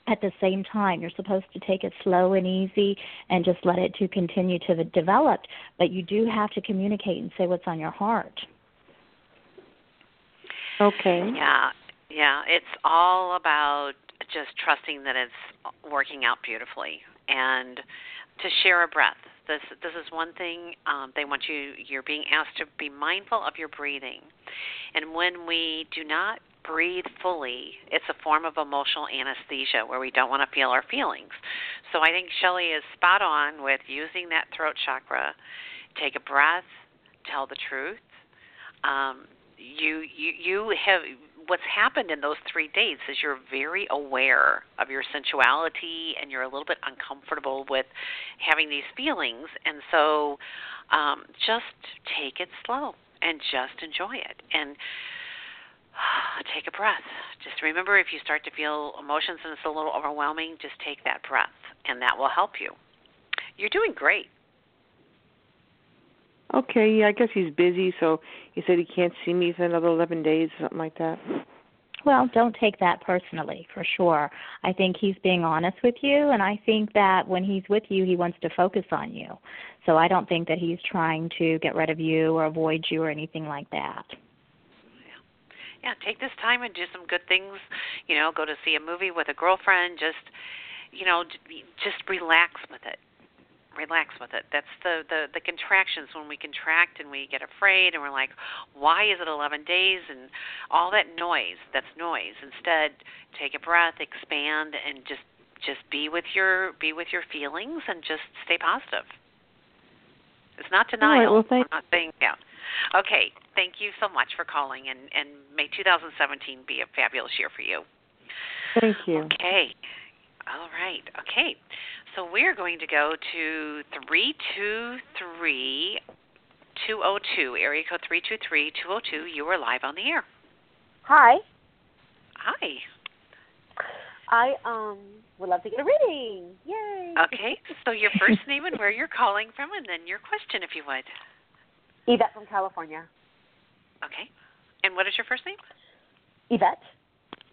At the same time, you're supposed to take it slow and easy and just let it to continue to develop, but you do have to communicate and say what's on your heart. Okay. Yeah. It's all about just trusting that it's working out beautifully and to share a breath. This is one thing they want you. You're being asked to be mindful of your breathing, and when we do not breathe fully, it's a form of emotional anesthesia where we don't want to feel our feelings. So I think Shelley is spot on with using that throat chakra. Take a breath, tell the truth. You have what's happened in those 3 days is you're very aware of your sensuality and you're a little bit uncomfortable with having these feelings. And so just take it slow and just enjoy it. And take a breath. Just remember, if you start to feel emotions and it's a little overwhelming, just take that breath, and that will help you. You're doing great. Okay, yeah, I guess he's busy, so he said he can't see me for another 11 days, something like that. Well, don't take that personally, for sure. I think he's being honest with you, and I think that when he's with you, he wants to focus on you. So I don't think that he's trying to get rid of you or avoid you or anything like that. Yeah, take this time and do some good things, you know, go to see a movie with a girlfriend, just, you know, just relax with it. Relax with it. That's the contractions, when we contract and we get afraid and we're like, why is it 11 days and all that noise? That's noise. Instead, take a breath, expand, and just be with your feelings and just stay positive. It's not denial. All right, well, I'm not saying that. Yeah. Okay. Thank you so much for calling, and may 2017 be a fabulous year for you. Thank you. Okay. All right. Okay. So we're going to go to 323-202, area code 323-202. You are live on the air. Hi. Hi. I would love to get a reading. Yay. Okay. So your first name and where you're calling from, and then your question, if you would. Yvette from California. Okay. And what is your first name? Yvette.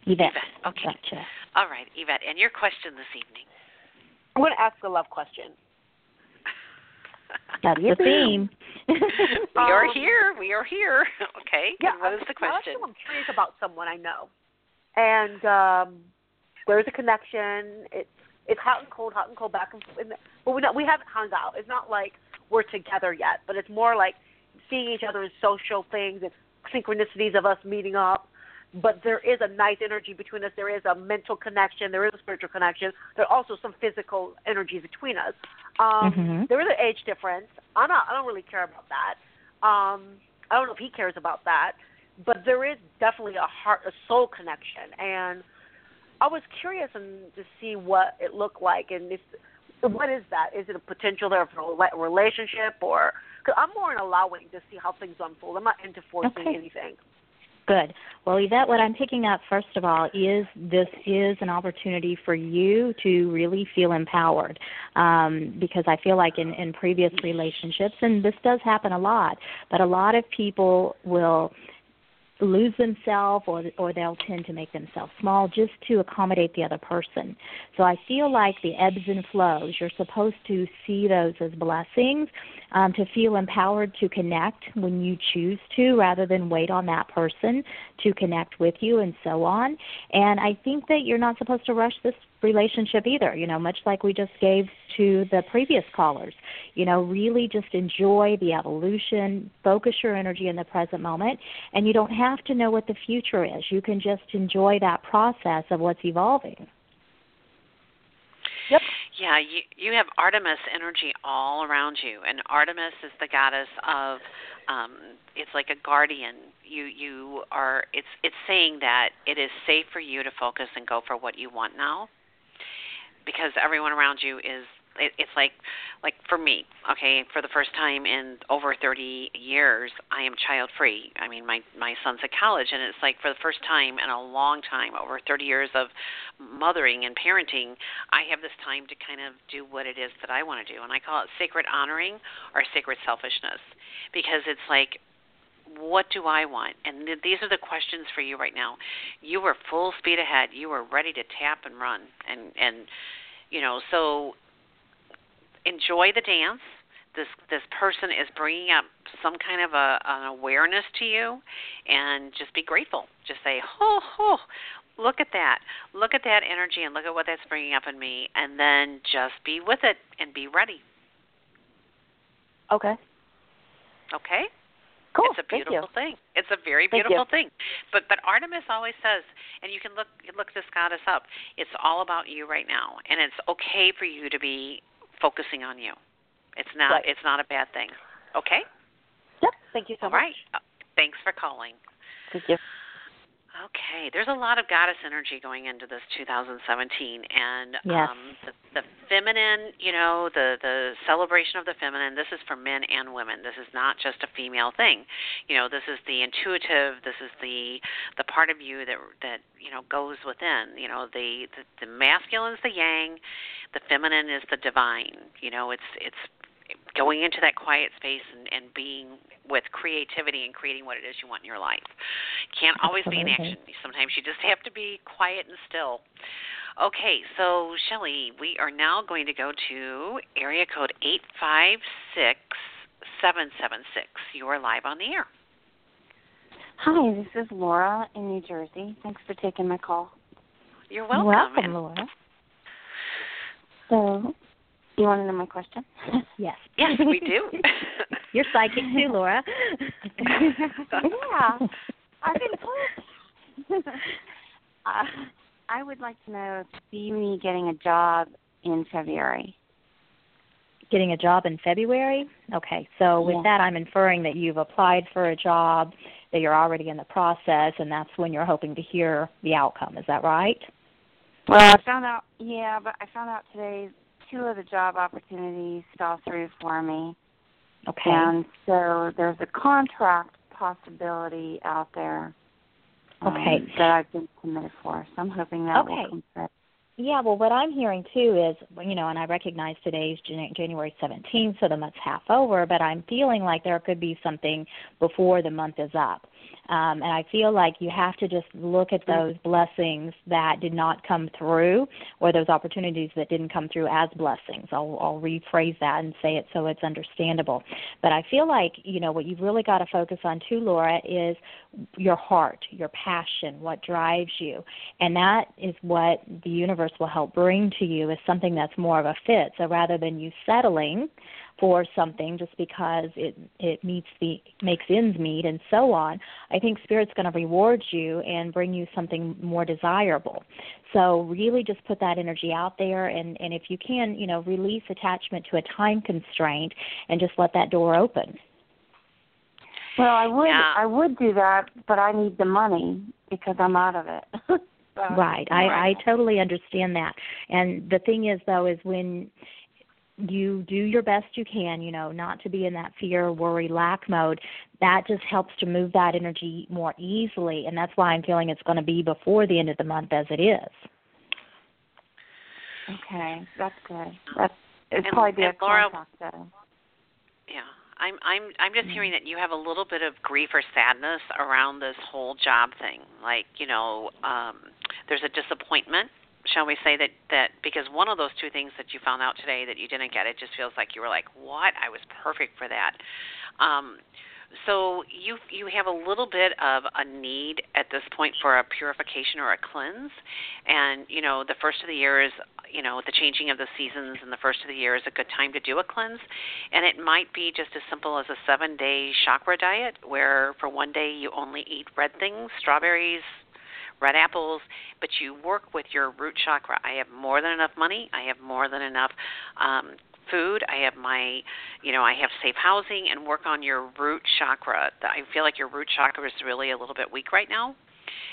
Okay. Gotcha. All right, Yvette. And your question this evening? I'm going to ask a love question. That's the theme. We are here. Okay. Yeah, and what is the question? I'm curious about someone I know. And there's a connection. It's hot and cold, back and forth. But we haven't hung out. It's not like we're together yet, but it's more like seeing each other in social things and synchronicities of us meeting up. But there is a nice energy between us. There is a mental connection. There is a spiritual connection. There are also some physical energies between us. There is an age difference. I don't really care about that. I don't know if he cares about that. But there is definitely a soul connection. And I was curious to see what it looked like. And what is that? Is it a potential there for a relationship? Or, 'cause I'm more in allowing to see how things unfold. I'm not into forcing anything. Good. Well, Yvette, what I'm picking up, first of all, is this is an opportunity for you to really feel empowered, because I feel like in previous relationships, and this does happen a lot, but a lot of people will lose themselves or they'll tend to make themselves small just to accommodate the other person. So I feel like the ebbs and flows, you're supposed to see those as blessings, to feel empowered to connect when you choose to, rather than wait on that person to connect with you and so on. And I think that you're not supposed to rush this relationship either, you know, much like we just gave to the previous callers. You know, really just enjoy the evolution, focus your energy in the present moment, and you don't have to know what the future is. You can just enjoy that process of what's evolving. Yep. Yeah, you have Artemis energy all around you, and Artemis is the goddess of, it's like a guardian. You are, it's saying that it is safe for you to focus and go for what you want now, because everyone around you is, it's like for me, okay, for the first time in over 30 years, I am child-free. I mean, my son's at college, and it's like for the first time in a long time, over 30 years of mothering and parenting, I have this time to kind of do what it is that I want to do, and I call it sacred honoring or sacred selfishness, because it's like, what do I want? And these are the questions for you right now. You were full speed ahead. You were ready to tap and run, and you know, so enjoy the dance. This person is bringing up some kind of an awareness to you, and just be grateful. Just say, oh, look at that. Look at that energy, and look at what that's bringing up in me, and then just be with it and be ready. Okay. Okay? Cool. It's a beautiful thing. It's a very beautiful thing. But Artemis always says, and you can look this goddess up, it's all about you right now, and it's okay for you to be focusing on you. It's not right. It's not a bad thing. Okay? Yep. Thank you so much. All right. Thanks for calling. Thank you. Okay, there's a lot of goddess energy going into this 2017, and yes. The feminine, you know, the celebration of the feminine, this is for men and women. This is not just a female thing. You know, this is the intuitive, this is the part of you that you know, goes within. You know, the masculine is the yang, the feminine is the divine. You know, it's going into that quiet space and being with creativity and creating what it is you want in your life. Can't always be in action. Sometimes you just have to be quiet and still. Okay, so Shelley, we are now going to go to area code 856776. You are live on the air. Hi, this is Laura in New Jersey. Thanks for taking my call. You're welcome. Welcome, Laura. So... you want to know my question? Yes. Yes, we do. You're psychic too, Laura. Yeah. I've been told. I would like to know if you see me getting a job in February. Getting a job in February? Okay. So with that, I'm inferring that you've applied for a job, that you're already in the process, and that's when you're hoping to hear the outcome. Is that right? Well, I found out today... two of the job opportunities fell through for me. Okay. And so there's a contract possibility out there that I've been submitted for. So I'm hoping that will come through. Yeah, well, what I'm hearing, too, is, you know, and I recognize today's January 17th, so the month's half over, but I'm feeling like there could be something before the month is up. And I feel like you have to just look at those blessings that did not come through, or those opportunities that didn't come through as blessings. I'll rephrase that and say it so it's understandable. But I feel like, you know, what you've really got to focus on, too, Laura, is your heart, your passion, what drives you. And that is what the universe will help bring to you, is something that's more of a fit. So rather than you settling for something just because it makes ends meet and so on, I think Spirit's going to reward you and bring you something more desirable. So really just put that energy out there, and if you can, you know, release attachment to a time constraint and just let that door open. Well, I would do that, but I need the money because I'm out of it. So, right. I totally understand that. And the thing is, though, is when – you do your best you can, you know, not to be in that fear, worry, lack mode. That just helps to move that energy more easily, and that's why I'm feeling it's going to be before the end of the month as it is. Okay, that's good. I'm just hearing that you have a little bit of grief or sadness around this whole job thing. Like, you know, there's a disappointment. Shall we say that because one of those two things that you found out today that you didn't get, it just feels like you were like, what? I was perfect for that. So you have a little bit of a need at this point for a purification or a cleanse. And, you know, the first of the year is, you know, the changing of the seasons, and the first of the year is a good time to do a cleanse. And it might be just as simple as a 7-day chakra diet, where for one day you only eat red things, strawberries, red apples, but you work with your root chakra. I have more than enough money. I have more than enough food. I have I have safe housing, and work on your root chakra. I feel like your root chakra is really a little bit weak right now,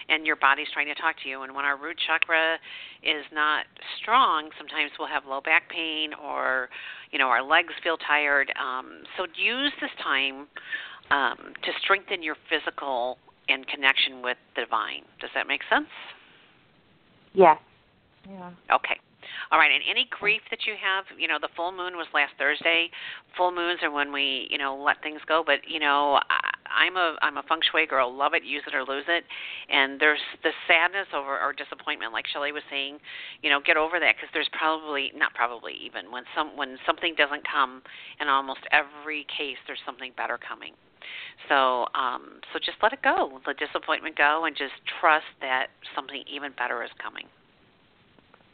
and your body's trying to talk to you. And when our root chakra is not strong, sometimes we'll have low back pain, or, you know, our legs feel tired. So use this time to strengthen your physical in connection with the divine. Does that make sense? Yes. Yeah. Okay. All right, and any grief that you have, you know, the full moon was last Thursday. Full moons are when we, you know, let things go. But, you know, I'm a feng shui girl. Love it, use it or lose it. And there's the sadness over or disappointment, like Shelley was saying, you know, get over that, because there's when something doesn't come, in almost every case there's something better coming. So, so just let it go, let disappointment go, and just trust that something even better is coming.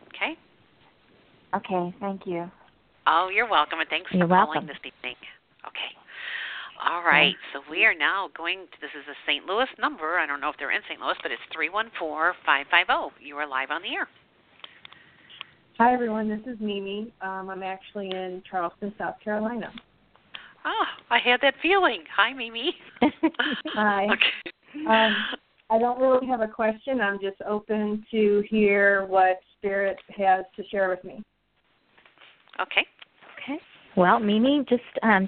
Okay. Okay, thank you. Oh, you're welcome, and thanks for calling this evening. Okay. All right, so we are now this is a St. Louis number. I don't know if they're in St. Louis, but it's 314550. You are live on the air. Hi, everyone. This is Mimi. I'm actually in Charleston, South Carolina. Oh, I had that feeling. Hi, Mimi. Hi. Okay. I don't really have a question. I'm just open to hear what Spirit has to share with me. Okay. Okay. Well, Mimi, just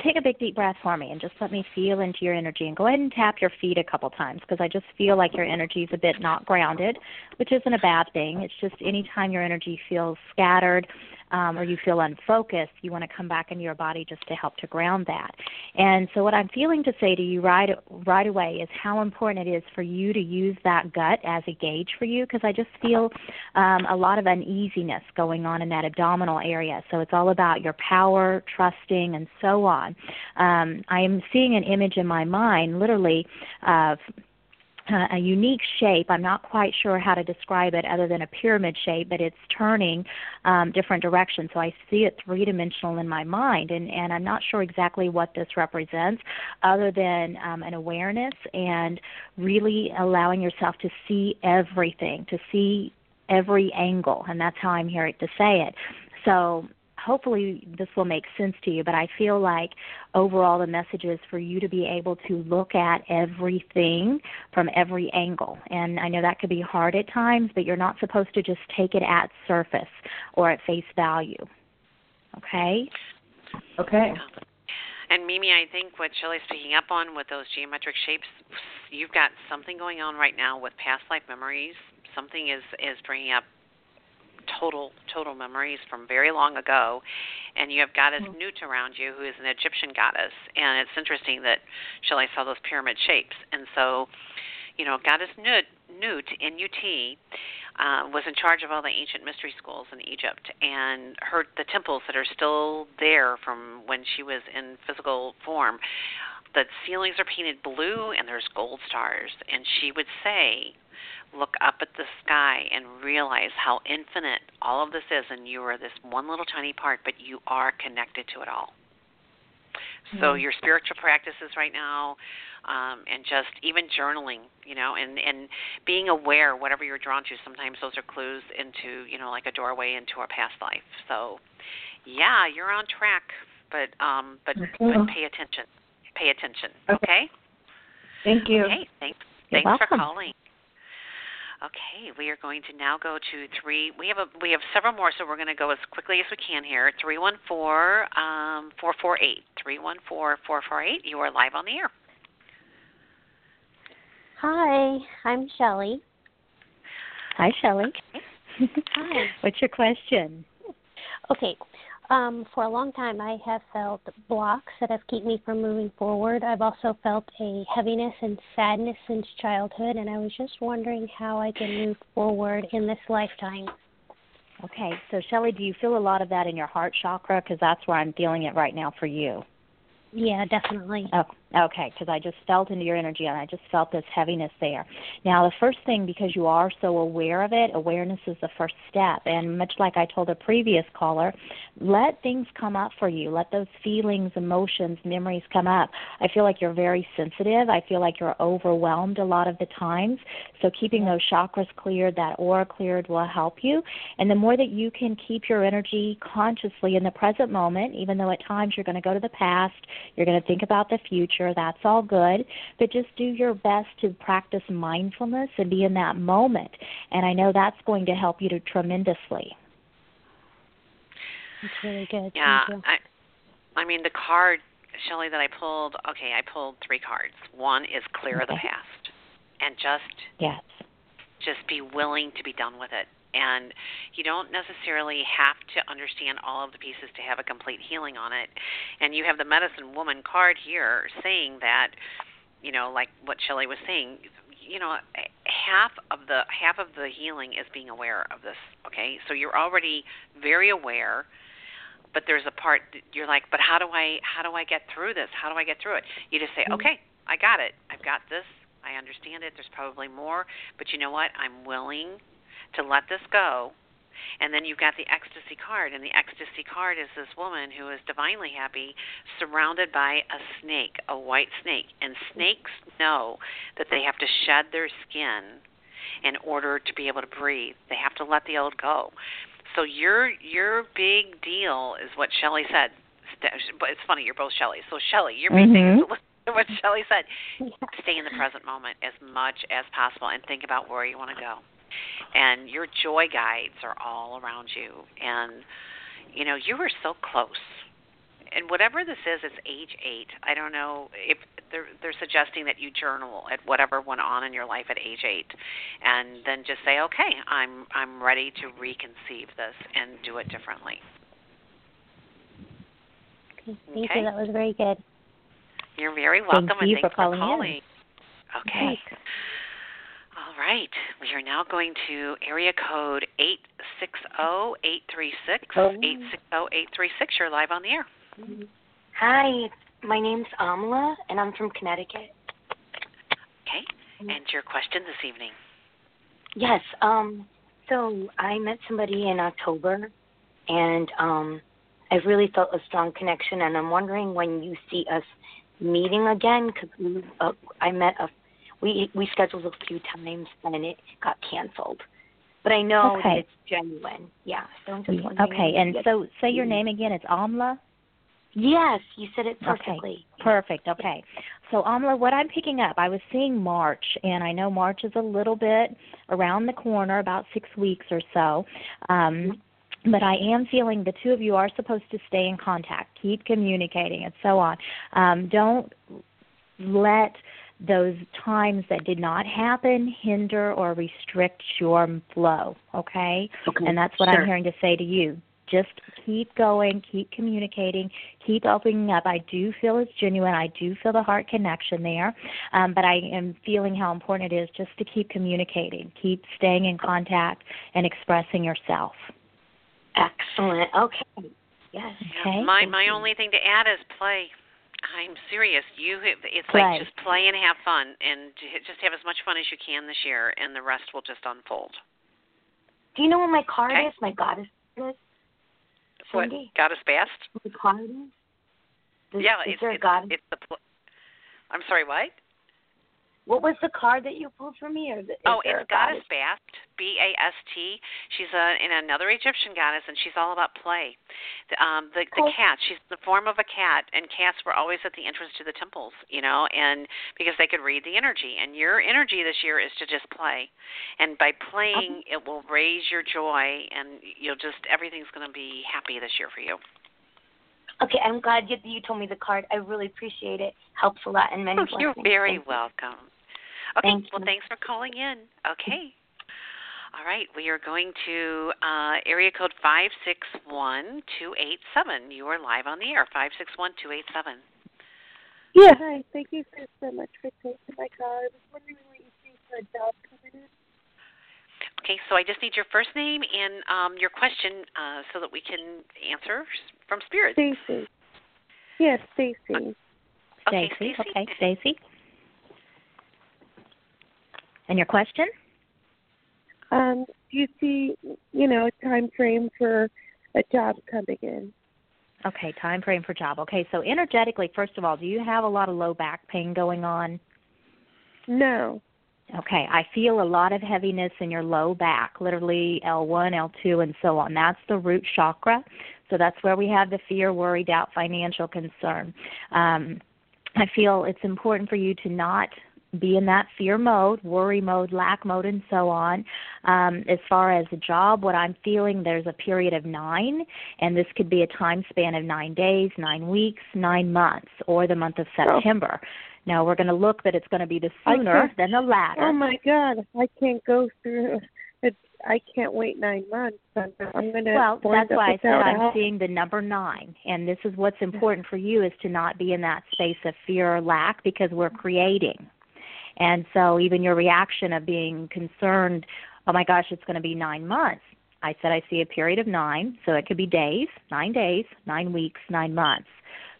take a big deep breath for me and just let me feel into your energy, and go ahead and tap your feet a couple times, because I just feel like your energy is a bit not grounded, which isn't a bad thing. It's just any time your energy feels scattered or you feel unfocused, you want to come back into your body just to help to ground that. And so what I'm feeling to say to you right away is how important it is for you to use that gut as a gauge for you, because I just feel a lot of uneasiness going on in that abdominal area. So it's all about your power, trusting, and so on. I am seeing an image in my mind, literally, of a unique shape. I'm not quite sure how to describe it other than a pyramid shape, but it's turning different directions. So I see it three-dimensional in my mind, and I'm not sure exactly what this represents other than an awareness and really allowing yourself to see everything, to see every angle, and that's how I'm hearing to say it. So hopefully this will make sense to you, but I feel like overall the message is for you to be able to look at everything from every angle. And I know that could be hard at times, but you're not supposed to just take it at surface or at face value. Okay? Okay. And Mimi, I think what Shelley's picking up on with those geometric shapes, you've got something going on right now with past life memories. Something is bringing up total memories from very long ago, and you have goddess Nut around you, who is an Egyptian goddess, and it's interesting that Shelley saw those pyramid shapes. And so, you know, goddess Nut, N-U-T, was in charge of all the ancient mystery schools in Egypt, and the temples that are still there from when she was in physical form, the ceilings are painted blue and there's gold stars, and she would say, look up at the sky and realize how infinite all of this is, and you are this one little tiny part, but you are connected to it all. Mm-hmm. So your spiritual practices right now, and just even journaling, you know, and being aware, whatever you're drawn to, sometimes those are clues into, you know, like a doorway into our past life. So, yeah, you're on track, but pay attention. Pay attention, okay? Thank you. Okay, thanks for calling. Okay, we are going to now go to three. We have several more, so we're going to go as quickly as we can here. 314-448. 314-448. You are live on the air. Hi, I'm Shelley. Hi, Shelley. Okay. Hi. What's your question? Okay. For a long time, I have felt blocks that have kept me from moving forward. I've also felt a heaviness and sadness since childhood, and I was just wondering how I can move forward in this lifetime. Okay. So, Shelley, do you feel a lot of that in your heart chakra? Because that's where I'm feeling it right now for you. Yeah, definitely. Okay, because I just felt into your energy, and I just felt this heaviness there. Now, the first thing, because you are so aware of it, awareness is the first step. And much like I told a previous caller, let things come up for you. Let those feelings, emotions, memories come up. I feel like you're very sensitive. I feel like you're overwhelmed a lot of the times. So keeping those chakras cleared, that aura cleared, will help you. And the more that you can keep your energy consciously in the present moment, even though at times you're going to go to the past, you're going to think about the future, that's all good, but just do your best to practice mindfulness and be in that moment. And I know that's going to help you tremendously. That's really good. Yeah, I mean, the card, Shelley, that I pulled, I pulled three cards. One is clear of the past, and just be willing to be done with it. And you don't necessarily have to understand all of the pieces to have a complete healing on it. And you have the medicine woman card here saying that, you know, like what Shelley was saying, you know, half of the healing is being aware of this, okay? So you're already very aware, but there's a part you're like, but how do I get through this? How do I get through it? You just say, okay, I got it. I've got this. I understand it. There's probably more, but you know what? I'm willing to let this go. And then you've got the ecstasy card, and the ecstasy card is this woman who is divinely happy, surrounded by a snake, a white snake. And snakes know that they have to shed their skin in order to be able to breathe. They have to let the old go. So your big deal is what Shelley said. But it's funny, you're both Shelley. So Shelley, your big thing is what Shelley said. Stay in the present moment as much as possible and think about where you want to go. And your joy guides are all around you. And, you know, you are so close. And whatever this is, it's age 8. I don't know if they're suggesting that you journal at whatever went on in your life at age 8, and then just say, okay, I'm ready to reconceive this and do it differently. Okay, thank you. That was very good. You're very welcome. Thank you for calling. Okay. Thanks. All right. We are now going to area code 860836. 860836. You're live on the air. Hi, my name's Amla, and I'm from Connecticut. Okay, and your question this evening? Yes, so I met somebody in October, and I really felt a strong connection, and I'm wondering when you see us meeting again, because we scheduled a few times, and it got canceled. But I know it's genuine, yeah. So I'm just wondering. Okay, and so say your name again, it's Amla? Yes, you said it perfectly. Okay. Perfect, okay. So, Amla, what I'm picking up, I was seeing March, and I know March is a little bit around the corner, about 6 weeks or so, but I am feeling the two of you are supposed to stay in contact, keep communicating, and so on. Don't let those times that did not happen hinder or restrict your flow, okay? And that's what I'm hearing to say to you. Just keep going, keep communicating, keep opening up. I do feel it's genuine. I do feel the heart connection there. But I am feeling how important it is just to keep communicating, keep staying in contact and expressing yourself. Excellent. Okay. Yes. Okay. My only thing to add is play. I'm serious. It's like just play and have fun, and just have as much fun as you can this year, and the rest will just unfold. Do you know what my card is? My goddess is? What, Goddess Bast? I'm sorry, what? What was the card that you pulled for me? It's Goddess Bast, B-A-S-T. She's another Egyptian goddess, and she's all about play. The cat, she's in the form of a cat, and cats were always at the entrance to the temples, and because they could read the energy. And your energy this year is to just play. And by playing, it will raise your joy, and everything's going to be happy this year for you. Okay, I'm glad you told me the card. I really appreciate it. Helps a lot in many ways. You're very welcome. Okay, thanks for calling in. Okay. All right, we are going to area code 561287. You are live on the air, 561287. Yeah, hi. Thank you so much for taking my call. I was wondering what you see for a job coming in. Okay, so I just need your first name and your question so that we can answer from Spirit. Stacy. Yes, Stacy. Stacy. And your question? Do you see, a time frame for a job coming in? Okay, time frame for job. Okay, so energetically, first of all, do you have a lot of low back pain going on? No. Okay, I feel a lot of heaviness in your low back, literally L1, L2, and so on. That's the root chakra. So that's where we have the fear, worry, doubt, financial concern. I feel it's important for you to not be in that fear mode, worry mode, lack mode, and so on. As far as the job, what I'm feeling, there's a period of 9, and this could be a time span of 9 days, 9 weeks, 9 months, or the month of September. Oh. Now, we're going to look that it's going to be the sooner than the latter. Oh, my God. I can't go through it. I can't wait 9 months. I'm going to. Well, that's why I said I'm seeing the number 9. And this is what's important for you is to not be in that space of fear or lack because we're creating. And so even your reaction of being concerned, oh, my gosh, it's going to be 9 months. I said I see a period of 9, so it could be days, 9 weeks, 9 months.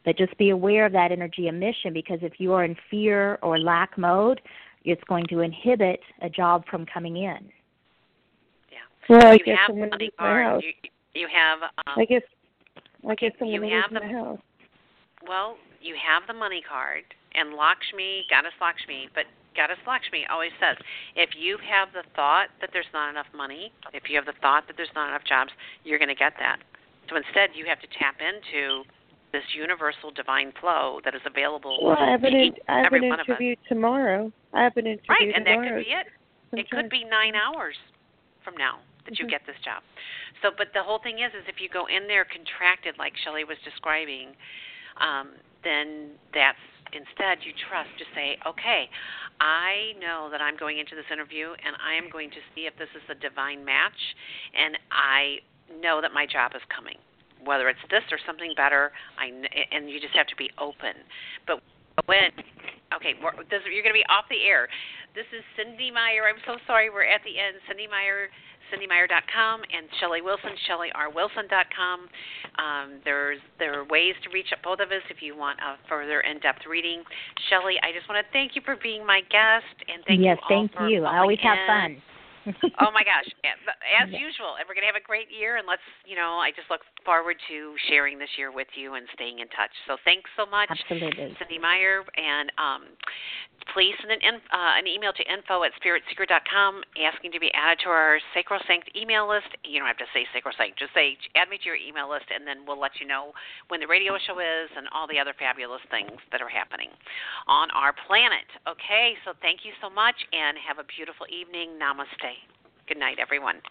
But just be aware of that energy emission because if you are in fear or lack mode, it's going to inhibit a job from coming in. Yeah. Well, I guess I'm going to leave my house. You have. I guess. I guess I'm going to leave my house. Well, you have the money card and Lakshmi, Goddess Lakshmi, but Goddess Lakshmi always says, if you have the thought that there's not enough money, if you have the thought that there's not enough jobs, you're going to get that. So instead, you have to tap into this universal divine flow that is available to each and every one of us. I have an interview tomorrow. Right, and that could be it. Sometimes. It could be 9 hours from now that you get this job. So, but the whole thing is if you go in there contracted like Shelley was describing, then that's instead you trust to say, okay, I know that I'm going into this interview and I am going to see if this is a divine match, and I know that my job is coming, whether it's this or something better, and you just have to be open. But when, okay, you're going to be off the air. This is Cynde Meyer. I'm so sorry. We're at the end. Cynde Meyer, CyndeMeyer.com, and Shelley Wilson, ShelleyRWilson.com. There are ways to reach both of us if you want a further in-depth reading. Shelley, I just want to thank you for being my guest, and thank you all. I always have fun. Oh, my gosh. As usual, and we're going to have a great year, and I just look forward to sharing this year with you and staying in touch. So thanks so much, Cynde Meyer, and please send an email to info@spiritseeker.com asking to be added to our Sacrosanct email list. You don't have to say Sacrosanct. Just say, add me to your email list, and then we'll let you know when the radio show is and all the other fabulous things that are happening on our planet. Okay, so thank you so much, and have a beautiful evening. Namaste. Good night, everyone.